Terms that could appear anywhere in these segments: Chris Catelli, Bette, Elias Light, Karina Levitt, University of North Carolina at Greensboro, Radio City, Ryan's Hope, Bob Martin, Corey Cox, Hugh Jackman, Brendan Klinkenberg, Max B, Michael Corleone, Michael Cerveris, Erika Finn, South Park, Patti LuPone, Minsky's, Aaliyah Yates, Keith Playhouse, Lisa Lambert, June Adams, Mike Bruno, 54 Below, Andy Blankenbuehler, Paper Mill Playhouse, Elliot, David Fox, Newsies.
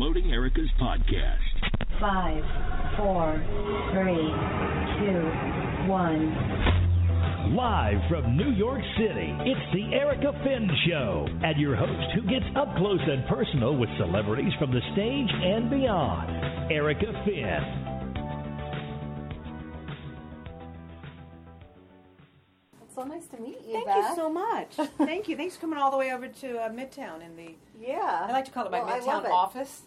Loading Erika's podcast. 5, 4, 3, 2, 1. Live from New York City, it's the Erika Finn Show, and your host who gets up close and personal with celebrities from the stage and beyond, Erika Finn. So nice to meet you, Beth. Thank you so much. Thank you. Thanks for coming all the way over to Midtown in the... Yeah. I like to call it my Midtown office.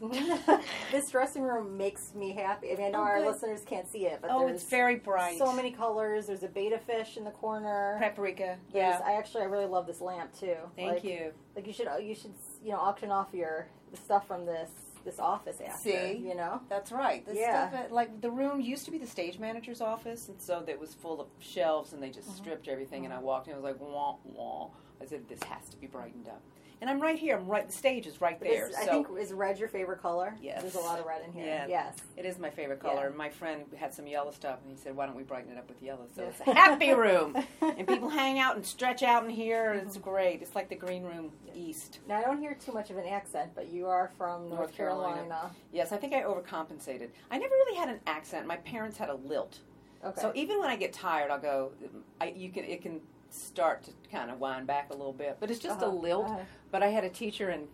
This dressing room makes me happy. I mean, I know our listeners can't see it, but there's... it's very bright. So many colors. There's a betta fish in the corner. Paprika. Yes. Yeah. I really love this lamp, too. Thank you. Like, you should, auction off the stuff from this office after. See? That's right. This stuff, like, the room used to be the stage manager's office, and so it was full of shelves, and they just stripped everything, and I walked in, I was like, wah, wah. I said, this has to be brightened up. And I'm right here. The stage is right there. Is red your favorite color? Yes. There's a lot of red in here. Yeah. Yes. It is my favorite color. Yeah. My friend had some yellow stuff, and he said, why don't we brighten it up with yellow? So it's a happy room. And people hang out and stretch out in here. It's great. It's like the green room east. Now, I don't hear too much of an accent, but you are from North Carolina. Yes, I think I overcompensated. I never really had an accent. My parents had a lilt. Okay. So even when I get tired, I'll go, it can start to kind of wind back a little bit, but it's just a lilt. But I had a teacher in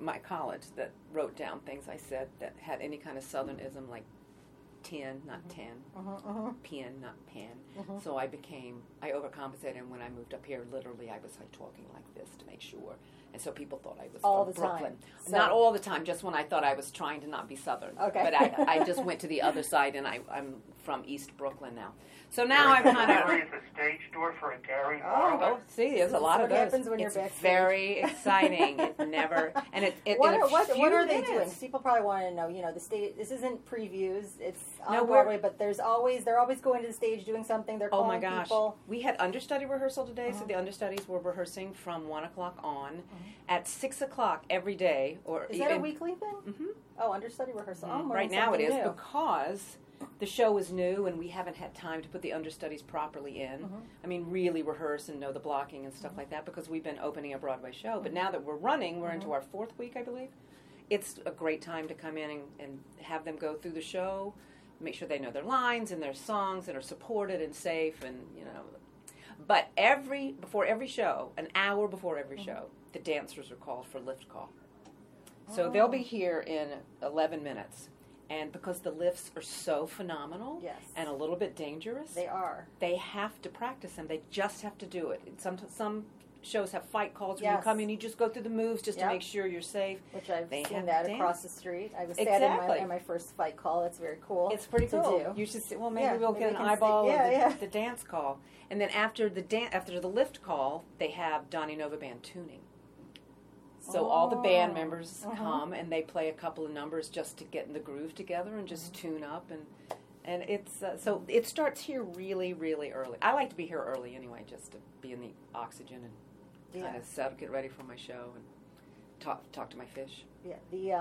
my college that wrote down things I said that had any kind of southernism, like tin, not tan, pin, not pan. So I overcompensated, and when I moved up here, literally I was like talking like this to make sure. And so people thought I was from Brooklyn. So. Not all the time, just when I thought I was trying to not be Southern. Okay. But I just went to the other side, and I'm from East Brooklyn now. So now I'm kind of... Is the stage door for a Gary Marlin? Oh, see, there's a lot of those. What happens when you're backstage. It's very exciting. It never... And what are they doing? People probably want to know, the stage... This isn't previews. It's on Broadway, but they're always going to the stage doing something. They're calling people. Oh, my gosh. We had understudy rehearsal today, so the understudies were rehearsing from 1 o'clock on... At 6 o'clock every day. Is that a weekly thing? Mm-hmm. Oh, understudy rehearsal. Mm-hmm. Right now it is because the show is new and we haven't had time to put the understudies properly in. Mm-hmm. I mean, really rehearse and know the blocking and stuff like that because we've been opening a Broadway show. Mm-hmm. But now that we're running, we're into our fourth week, I believe. It's a great time to come in and have them go through the show, make sure they know their lines and their songs and are supported and safe and, But an hour before every show, the dancers are called for lift call. So they'll be here in 11 minutes. And because the lifts are so phenomenal and a little bit dangerous. They are. They have to practice them. They just have to do it. Some shows have fight calls when you come in. You just go through the moves just to make sure you're safe. Which I've seen that across the street. I was sat in my first fight call. It's very cool. It's pretty cool. You should see. Well, maybe we'll get an eyeball of the dance call. And then after the lift call, they have Donnie Nova Band tuning. So all the band members come and they play a couple of numbers just to get in the groove together and just tune up and it's so it starts here really, really early. I like to be here early anyway, just to be in the oxygen and kind of get ready for my show and talk to my fish. Yeah, the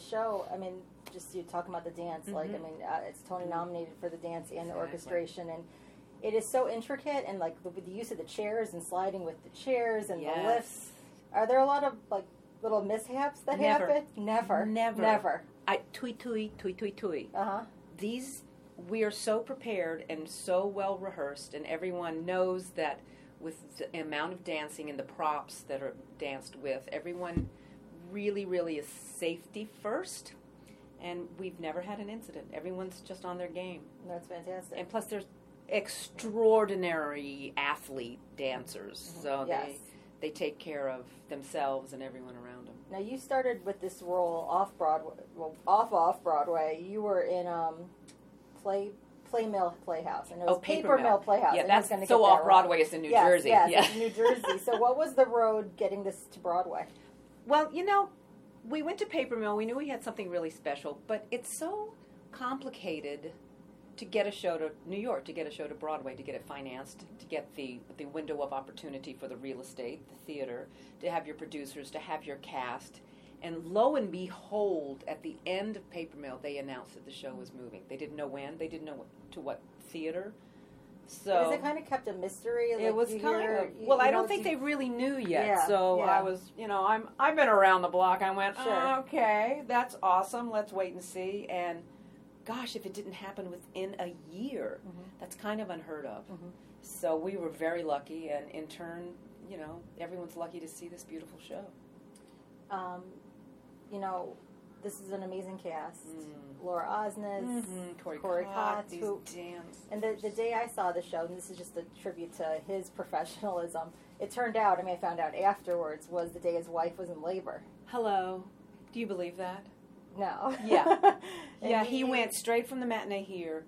show. I mean, just you talking about the dance. Like, I mean, it's Tony nominated for the dance and the orchestration and. It is so intricate, and like the use of the chairs and sliding with the chairs and the lifts. Are there a lot of like little mishaps that happen? Never. Tui. These we are so prepared and so well rehearsed, and everyone knows that with the amount of dancing and the props that are danced with, everyone really, really is safety first. And we've never had an incident. Everyone's just on their game. That's fantastic. And plus, there's extraordinary athlete dancers, so they take care of themselves and everyone around them. Now you started with this role off Broadway. You were in Paper Mill Playhouse. And it was Paper Mill Playhouse. Yeah, that's going to so off Broadway. It's in New Jersey. Yes, in New Jersey. So what was the road getting this to Broadway? Well, we went to Paper Mill. We knew we had something really special, but it's so complicated. To get a show to New York, to get a show to Broadway, to get it financed, to get the window of opportunity for the real estate, the theater, to have your producers, to have your cast. And lo and behold, at the end of Paper Mill, they announced that the show was moving. They didn't know when. They didn't know to what theater. So it kind of kept a mystery. Like, it was I don't think they really knew yet. Yeah, so I was, I've been around the block. I went, okay, that's awesome. Let's wait and see. And gosh, if it didn't happen within a year, that's kind of unheard of. Mm-hmm. So we were very lucky, and in turn, everyone's lucky to see this beautiful show. This is an amazing cast. Laura Osnes, Corey Cox. And the day I saw the show, and this is just a tribute to his professionalism, it turned out, I found out afterwards, was the day his wife was in labor. Hello. Do you believe that? No. Yeah. He went straight from the matinee here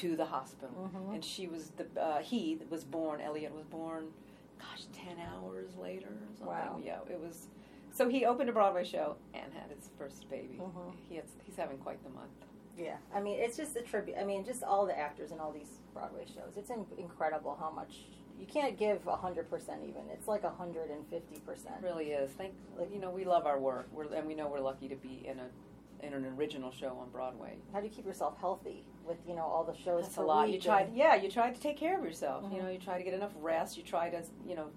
to the hospital. Mm-hmm. And she was, Elliot was born, gosh, 10 hours later or something. Wow. Yeah, it was... So he opened a Broadway show and had his first baby. Mm-hmm. He's having quite the month. Yeah. It's just a tribute. Just all the actors in all these Broadway shows. It's incredible how much... You can't give 100% even. It's like 150%. It really is. We love our work. We know we're lucky to be in an original show on Broadway. How do you keep yourself healthy with, all the shows? That's a lot. You try to take care of yourself. Mm-hmm. You try to get enough rest. You try to,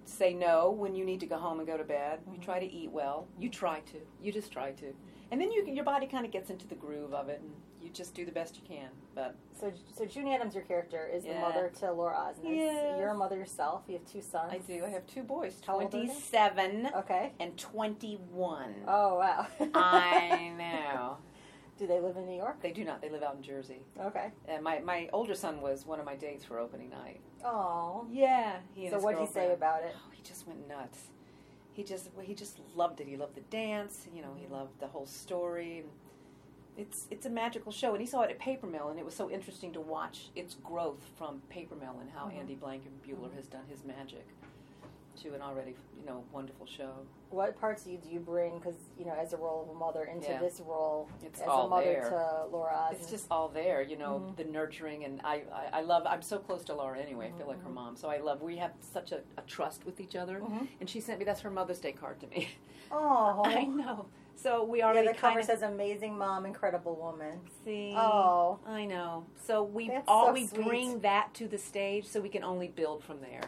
say no when you need to go home and go to bed. Mm-hmm. You try to eat well. You try to. You just try to. And then your body kind of gets into the groove of it, and you just do the best you can. But So June Adams, your character, is the mother to Laura Osnes. Yes. You're a mother yourself. You have two sons. I do. I have two boys, 27 and 21. Oh, wow. I know. Do they live in New York? They do not. They live out in Jersey. Okay. And my older son was one of my dates for opening night. Oh. Yeah. So what did he say about it? Oh, he just went nuts. He just loved it. He loved the dance. He loved the whole story. It's a magical show, and he saw it at Paper Mill, and it was so interesting to watch its growth from Paper Mill and how Andy Blankenbuehler has done his magic to an already wonderful show. What parts do you bring? Because as a role of a mother into this role, it's as all a mother there. To Laura, it's just all there. The nurturing, and I love. I'm so close to Laura anyway. I feel like her mom, so I love. We have such a trust with each other, and she sent me that's her Mother's Day card to me. Oh, I know. So we already the cover says "Amazing Mom, Incredible Woman." See, oh, I know. So we bring that to the stage, so we can only build from there.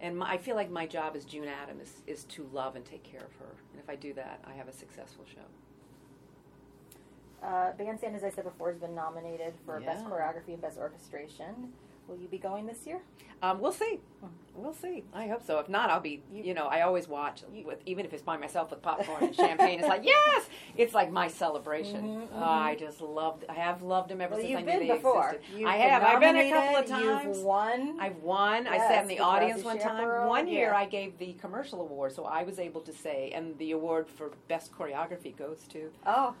And I feel like my job as June Adams is to love and take care of her. And if I do that, I have a successful show. Bandstand, as I said before, has been nominated for Best Choreography and Best Orchestration. Will you be going this year? We'll see. We'll see. I hope so. If not, I'll be, I always watch, even if it's by myself with popcorn and champagne. It's like, yes! It's like my celebration. Mm-hmm. I just I have loved him ever since I knew they existed. I have. I've been a couple of times. You've won. I've won. Yes, I sat in the audience one time. One year I gave the commercial award, so I was able to say, and the award for Best Choreography goes to... Oh.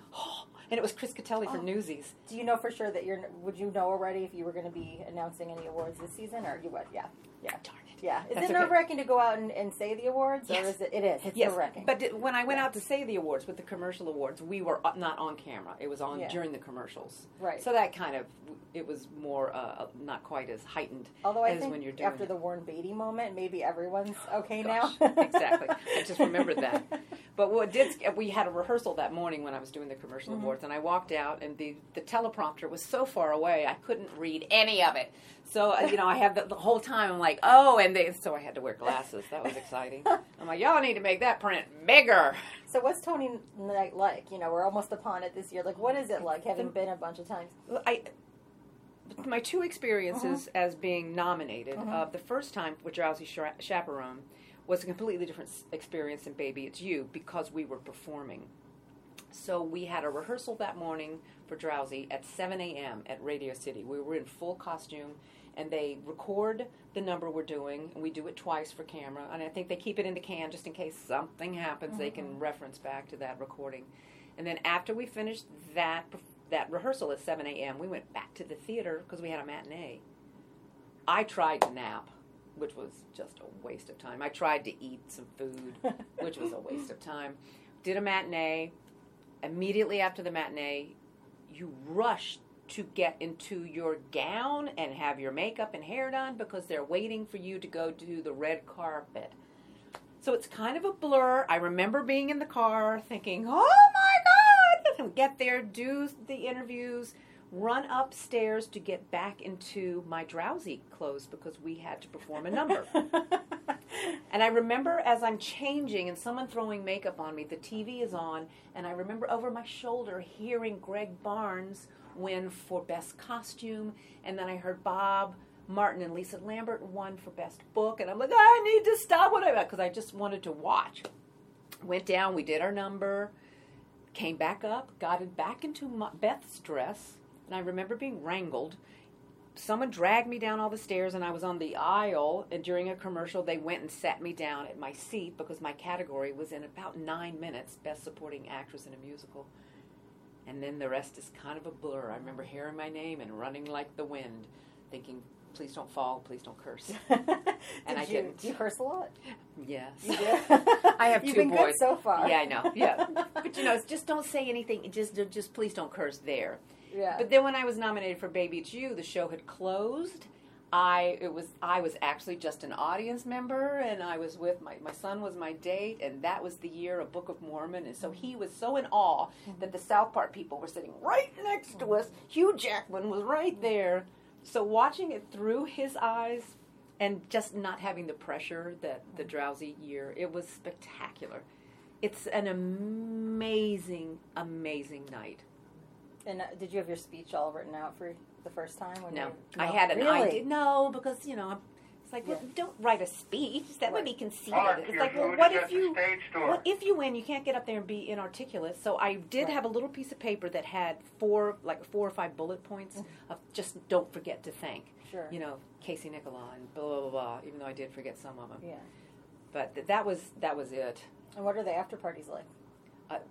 And it was Chris Catelli from Newsies. Do you know for sure that would you know already if you were going to be announcing any awards this season, or you would? Yeah. Yeah. Darn it. Yeah. Is it nerve-wracking to go out and say the awards, or is it? It is. It's nerve-wracking. But when I went out to say the awards with the commercial awards, we were not on camera. It was on during the commercials. Right. So that kind of it was more not quite as heightened. Although I think when you're doing after the Warren Beatty moment, maybe everyone's okay now. Exactly. I just remembered that. But we had a rehearsal that morning when I was doing the commercial awards, and I walked out, and the teleprompter was so far away I couldn't read any of it. So I have the whole time I'm like, so I had to wear glasses. That was exciting. I'm like, y'all need to make that print bigger. So what's Tony Night like? We're almost upon it this year. Like, what is it like having been a bunch of times? My two experiences as being nominated, the first time with Drowsy Chaperone was a completely different experience than Baby It's You because we were performing. So we had a rehearsal that morning for Drowsy at 7 a.m. at Radio City. We were in full costume, and they record the number we're doing, and we do it twice for camera. And I think they keep it in the can just in case something happens. They can reference back to that recording. And then after we finished that rehearsal at 7 a.m., we went back to the theater because we had a matinee. I tried to nap, which was just a waste of time. I tried to eat some food, which was a waste of time. Did a matinee. Immediately after the matinee, you rush to get into your gown and have your makeup and hair done because they're waiting for you to go do the red carpet. So it's kind of a blur. I remember being in the car thinking, oh my God! Get there, do the interviews, run upstairs to get back into my drowsy clothes because we had to perform a number. And I remember as I'm changing and someone throwing makeup on me, the TV is on, and I remember over my shoulder hearing Greg Barnes win for Best Costume, and then I heard Bob Martin and Lisa Lambert won for Best Book, and I'm like, I need to stop because I just wanted to watch. Went down, we did our number, came back up, got it back into Beth's dress, and I remember being wrangled. Someone dragged me down all the stairs, and I was on the aisle, and during a commercial, they went and sat me down at my seat because my category was in about 9 minutes, Best Supporting Actress in a Musical. And then the rest is kind of a blur. I remember hearing my name and running like the wind, thinking, please don't fall, please don't curse. And I didn't. Do you curse a lot? Yes. You did? I have two boys. You've been good so far. Yeah, I know. Yeah. But, it's just don't say anything. Just please don't curse there. Yeah. But then when I was nominated for Baby It's You, the show had closed. I was actually just an audience member, and I was with my son was my date, and that was the year of Book of Mormon, and so he was so in awe that the South Park people were sitting right next to us. Hugh Jackman was right there. So watching it through his eyes and just not having the pressure that the drowsy year, it was spectacular. It's an amazing, amazing night. And did you have your speech all written out for the first time? No, I had an idea. No, because, it's like, well, don't write a speech. That would be conceited. It's like, well, what if you win? You can't get up there and be inarticulate. So I did have a little piece of paper that had four or five bullet points of just don't forget to thank. Sure. Casey Nicholaw and blah, blah, blah, even though I did forget some of them. Yeah. But that was it. And what are the after parties like?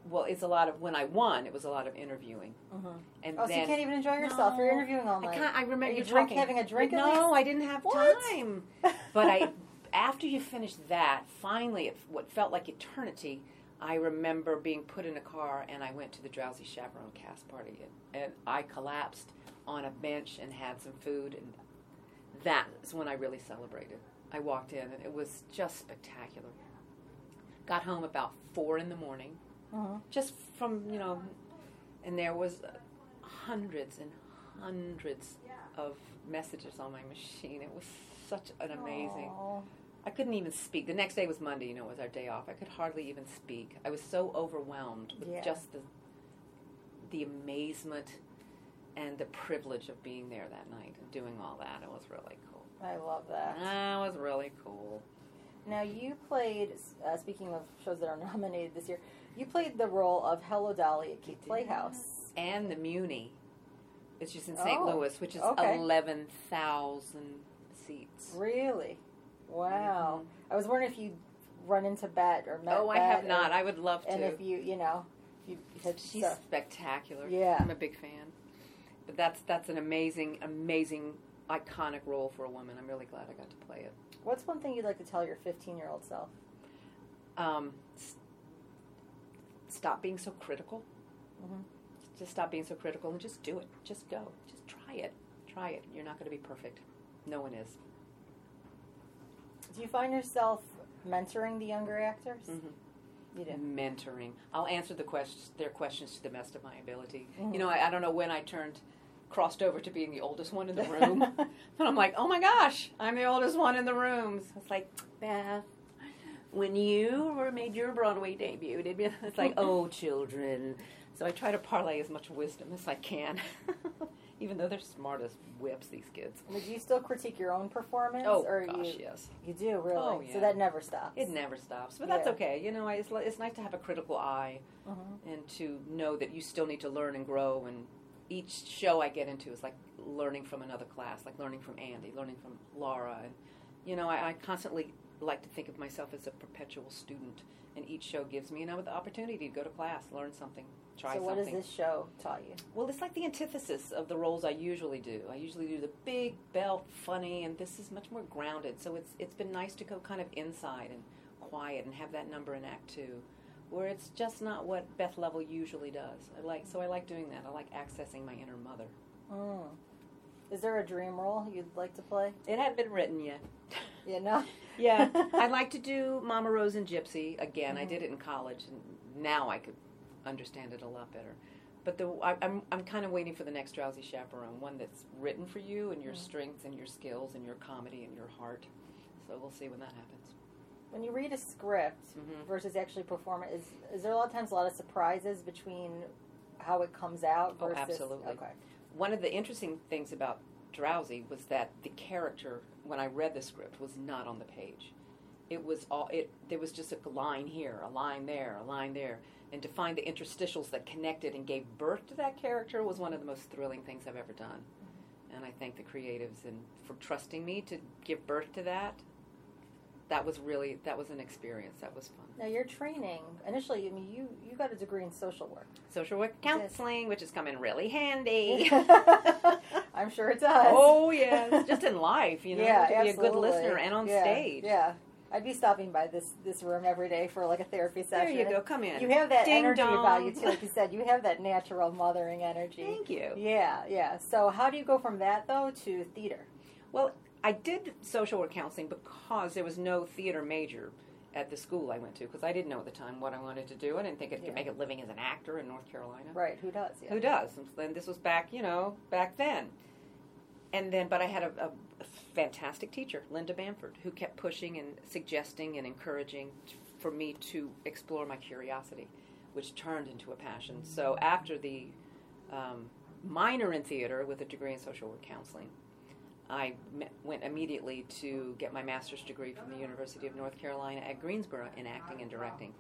Well, it's a lot of, when I won, it was a lot of interviewing. Mm-hmm. And so you can't even enjoy yourself. You're interviewing all night. I remember you drinking. Having a drink? No, I didn't have time. But after you finish that, finally, what felt like eternity, I remember being put in a car, and I went to the Drowsy Chaperone cast party, and I collapsed on a bench and had some food, and that's when I really celebrated. I walked in, and it was just spectacular. Got home about 4 a.m. Uh-huh. Just from, and there was hundreds and hundreds of messages on my machine. It was such an amazing... Aww. I couldn't even speak. The next day was Monday, it was our day off. I could hardly even speak. I was so overwhelmed with just the amazement and the privilege of being there that night and doing all that. It was really cool. I love that. It was really cool. Now, you played, speaking of shows that are nominated this year, you played the role of Hello Dolly at Keith Playhouse. And the Muni, which is in St. Louis, which is 11,000 seats. Really? Wow. Mm-hmm. I was wondering if you'd run into Bette or met Bette. Oh, I have not. I would love to. And if she's spectacular. Yeah. I'm a big fan. But that's an amazing, amazing, iconic role for a woman. I'm really glad I got to play it. What's one thing you'd like to tell your 15-year-old self? Stop being so critical. Mm-hmm. Just stop being so critical and just do it. Just go. Just try it. Try it. You're not going to be perfect. No one is. Do you find yourself mentoring the younger actors? Mm-hmm. You do. Mentoring. I'll answer their questions to the best of my ability. Mm-hmm. I don't know when I crossed over to being the oldest one in the room. But I'm like, oh my gosh, I'm the oldest one in the room. So it's like, Beth, when you made your Broadway debut, it's like, oh, children. So I try to parlay as much wisdom as I can, even though they're smart as whips, these kids. Do you still critique your own performance? Oh, or gosh, yes. You do, really? Oh, yeah. So that never stops. It never stops, but that's okay. It's nice to have a critical eye and to know that you still need to learn and grow, and each show I get into is like learning from another class, like learning from Andy, learning from Laura. And, I constantly like to think of myself as a perpetual student, and each show gives me the opportunity to go to class, learn something, try something. So what has this show taught you? Well, it's like the antithesis of the roles I usually do. I usually do the big, belt, funny, and this is much more grounded. So it's been nice to go kind of inside and quiet and have that number in Act 2. Where it's just not what Beth Leavel usually does. I like doing that. I like accessing my inner mother. Mm. Is there a dream role you'd like to play? It hadn't been written yet. Yeah, no? Yeah. I'd like to do Mama Rose and Gypsy again. Mm-hmm. I did it in college, and now I could understand it a lot better. But I'm kind of waiting for the next Drowsy Chaperone, one that's written for you and your strengths and your skills and your comedy and your heart. So we'll see when that happens. When you read a script versus actually perform it, is there a lot of times a lot of surprises between how it comes out versus... Oh, absolutely. Okay. One of the interesting things about Drowsy was that the character, when I read the script, was not on the page. It was all... There was just a line here, a line there, a line there. And to find the interstitials that connected and gave birth to that character was one of the most thrilling things I've ever done. And I thank the creatives and for trusting me to give birth to that. That was an experience. That was fun. Now, your training, initially, I mean, you got a degree in social work. Social work counseling, which has come in really handy. I'm sure it does. Oh, yes. Just in life, you know, to be a good listener and on stage. Yeah. I'd be stopping by this room every day for like a therapy session. There you go, come in. You have that energy about you too, like you said. You have that natural mothering energy. Thank you. Yeah. So how do you go from that though to theater? Well, I did social work counseling because there was no theater major at the school I went to because I didn't know at the time what I wanted to do. I didn't think I could make a living as an actor in North Carolina. Right, who does? Yeah. Who does? And this was back then. And then, but I had a fantastic teacher, Linda Bamford, who kept pushing and suggesting and encouraging for me to explore my curiosity, which turned into a passion. So after the minor in theater with a degree in social work counseling, I went immediately to get my master's degree from the University of North Carolina at Greensboro in acting and directing,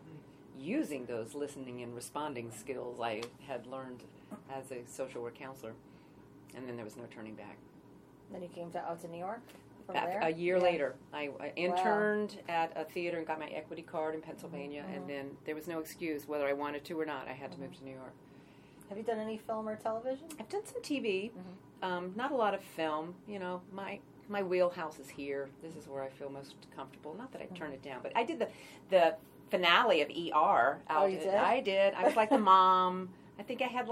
using those listening and responding skills I had learned as a social work counselor. And then there was no turning back. Then you came out to New York from there? A year later. I interned at a theater and got my equity card in Pennsylvania, and then there was no excuse. Whether I wanted to or not, I had to move to New York. Have you done any film or television? I've done some TV, not a lot of film. You know, my wheelhouse is here. This is where I feel most comfortable. Not that I turn it down, but I did the finale of E.R. Oh, you did? I did. I was like the mom. I think I had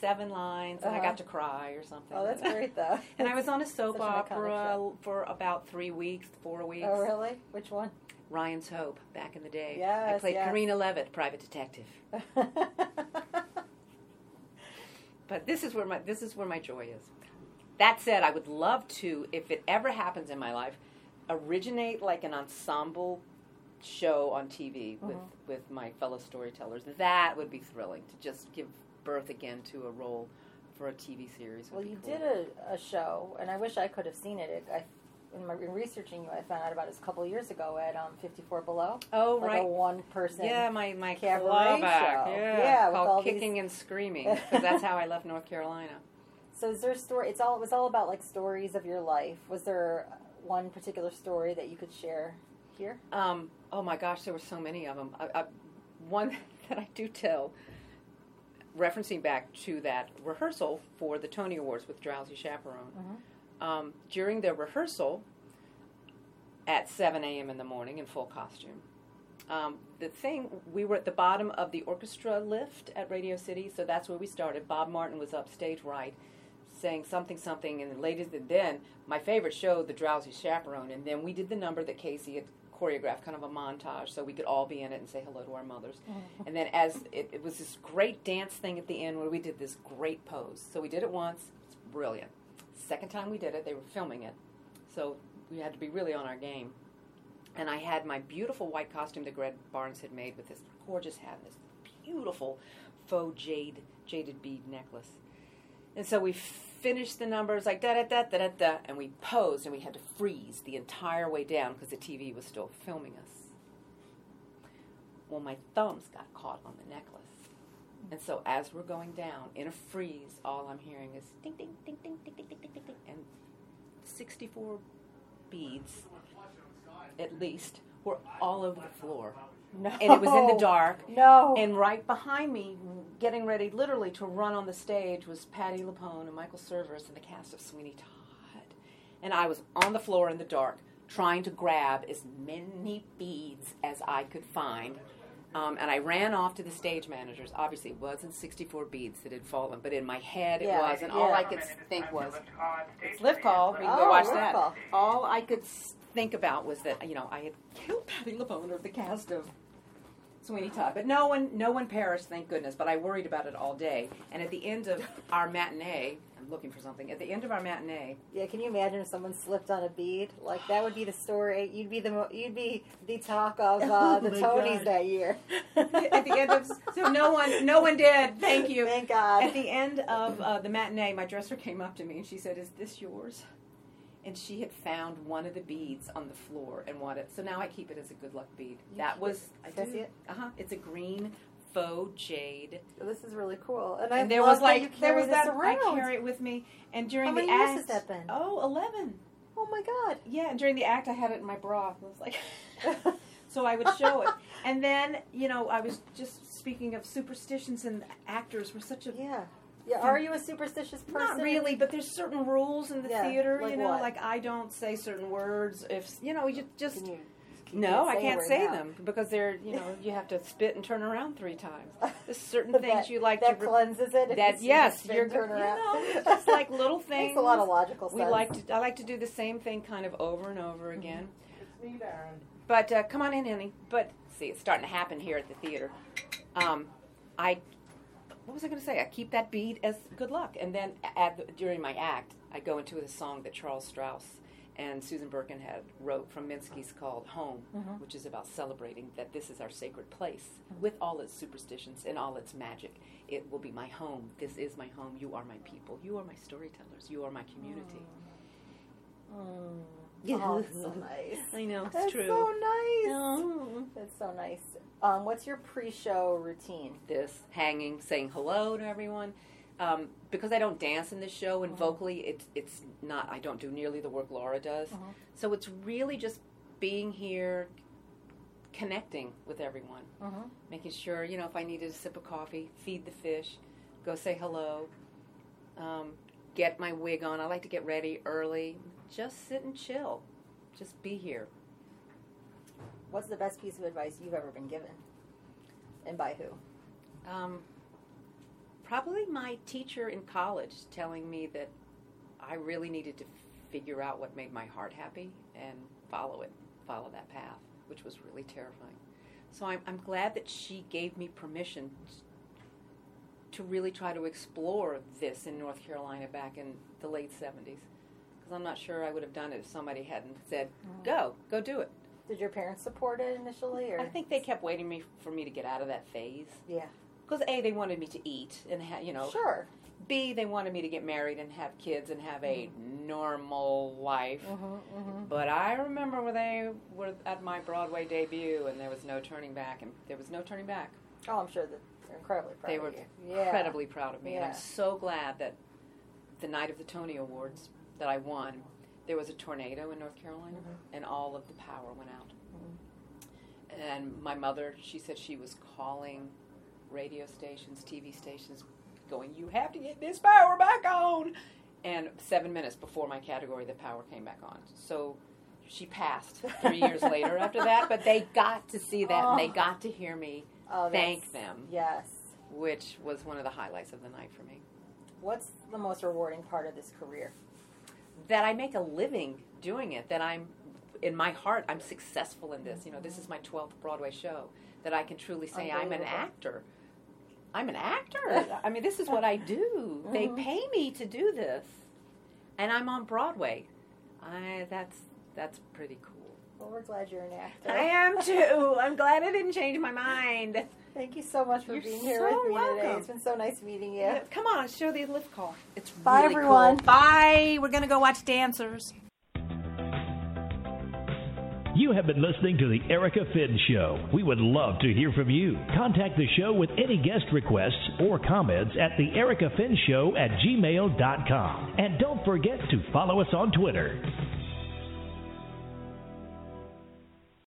7 lines, and I got to cry or something. Oh, that's great, though. And I was on a soap opera for about 4 weeks. Oh, really? Which one? Ryan's Hope, back in the day. Yes, I played Karina Levitt, private detective. But this is where my joy is. That said, I would love to, if it ever happens in my life, originate like an ensemble show on TV with my fellow storytellers. That would be thrilling, to just give birth again to a role for a TV series. Well, you did a show, and I wish I could have seen it. In researching you, I found out about it a couple of years ago at 54 Below. Oh, right. Like a one-person my cabaret show. Yeah, called with all Kicking and Screaming, because that's how I left North Carolina. So is there a story? It was all about, like, stories of your life. Was there one particular story that you could share here? Oh my gosh, there were so many of them. One that I do tell, referencing back to that rehearsal for the Tony Awards with Drowsy Chaperone, during the rehearsal at 7 a.m. in the morning in full costume, we were at the bottom of the orchestra lift at Radio City, so that's where we started. Bob Martin was up stage right, saying something, and the ladies did then. My favorite show, The Drowsy Chaperone, and then we did the number that Casey had choreographed, kind of a montage, so we could all be in it and say hello to our mothers. And then it was this great dance thing at the end where we did this great pose. So we did it once. It's brilliant. Second time we did it, they were filming it, so we had to be really on our game. And I had my beautiful white costume that Greg Barnes had made with this gorgeous hat and this beautiful faux jaded bead necklace. And so we finished the numbers like da-da-da-da-da-da, and we posed, and we had to freeze the entire way down because the TV was still filming us. Well, my thumbs got caught on the necklace. And so as we're going down, in a freeze, all I'm hearing is ding, ding, ding, ding, ding, ding, ding, ding, ding, and 64 beads, at least, were all over the floor. No. And it was in the dark. No. And right behind me, getting ready literally to run on the stage, was Patti LuPone and Michael Cerveris and the cast of Sweeney Todd. And I was on the floor in the dark trying to grab as many beads as I could find. And I ran off to the stage managers. Obviously, it wasn't 64 beads that had fallen, but in my head it was. And all I could think was, it's lift call. We can go watch that. Call. All I could think about was that, I had killed Patti LuPone, or the cast of Sweeney Todd. But no one perished, thank goodness, but I worried about it all day. And at the end of our matinee, I'm looking for something, at the end of our matinee... Yeah, can you imagine if someone slipped on a bead? Like, that would be the story. You'd be the talk of the Tonys that year. At the end of... So no one did, thank you. Thank God. At the end of the matinee, my dresser came up to me and she said, "Is this yours?" And she had found one of the beads on the floor and wanted, so now I keep it as a good luck bead. Can I see it? Uh-huh. It's a green faux jade. This is really cool. And there was like, that around. I carry it with me. And during the act. How many years has that been? Oh, 11. Oh my God. Yeah, and during the act I had it in my bra. And I was like, so I would show it. And then, I was just speaking of superstitions, and actors were such a. Yeah. Yeah, are you a superstitious person? Not really, but there's certain rules in the theater, what? Like I don't say certain words. I can't say them because they're, you have to spit and turn around 3 times. There's certain things you like that to... That cleanses it? Turn around. Just like little things. Makes a lot of logical sense. I like to do the same thing kind of over and over again. It's neat, Aaron. But come on in, Annie. But, see, it's starting to happen here at the theater. What was I going to say? I keep that bead as good luck. And then during my act, I go into the song that Charles Strauss and Susan Birkin had wrote from Minsky's called Home, which is about celebrating that this is our sacred place with all its superstitions and all its magic. It will be my home. This is my home. You are my people. You are my storytellers. You are my community. Mm. Yeah. Oh, that's so nice. I know, it's true. That's so nice. Oh. That's so nice. What's your pre-show routine? This hanging, saying hello to everyone. Because I don't dance in this show, and vocally it's not, I don't do nearly the work Laura does. So it's really just being here, connecting with everyone, making sure, if I needed a sip of coffee, feed the fish, go say hello, get my wig on. I like to get ready early. Just sit and chill. Just be here. What's the best piece of advice you've ever been given? And by who? Probably my teacher in college telling me that I really needed to figure out what made my heart happy and follow that path, which was really terrifying. So I'm glad that she gave me permission to really try to explore this in North Carolina back in the late 70s. Because I'm not sure I would have done it if somebody hadn't said, go do it. Did your parents support it initially? Or? I think they kept waiting for me to get out of that phase. Yeah. Because A, they wanted me to eat and Sure. B, they wanted me to get married and have kids and have a normal life. But I remember when they were at my Broadway debut and there was no turning back. Oh, I'm sure that they're incredibly proud of you. They were incredibly proud of me. Yeah. And I'm so glad that the night of the Tony Awards that I won, there was a tornado in North Carolina, and all of the power went out. And my mother, she said she was calling radio stations, TV stations, going, "You have to get this power back on!" And 7 minutes before my category, the power came back on. So she passed 3 years later after that, but they got to see that, and they got to hear me thank them. Yes. Which was one of the highlights of the night for me. What's the most rewarding part of this career? That I make a living doing it, that I'm, in my heart, I'm successful in this. This is my 12th Broadway show, that I can truly say I'm an actor. I'm an actor. I mean, this is what I do. They pay me to do this. And I'm on Broadway. That's pretty cool. Well, we're glad you're an actor. I am, too. I'm glad I didn't change my mind. Thank you so much for being here with me today. It's been so nice meeting you. Yeah, come on, show the lift call. It's really cool. Bye, everyone. Bye. We're going to go watch dancers. You have been listening to The Erika Finn Show. We would love to hear from you. Contact the show with any guest requests or comments at theerikafinnshow@gmail.com. And don't forget to follow us on Twitter.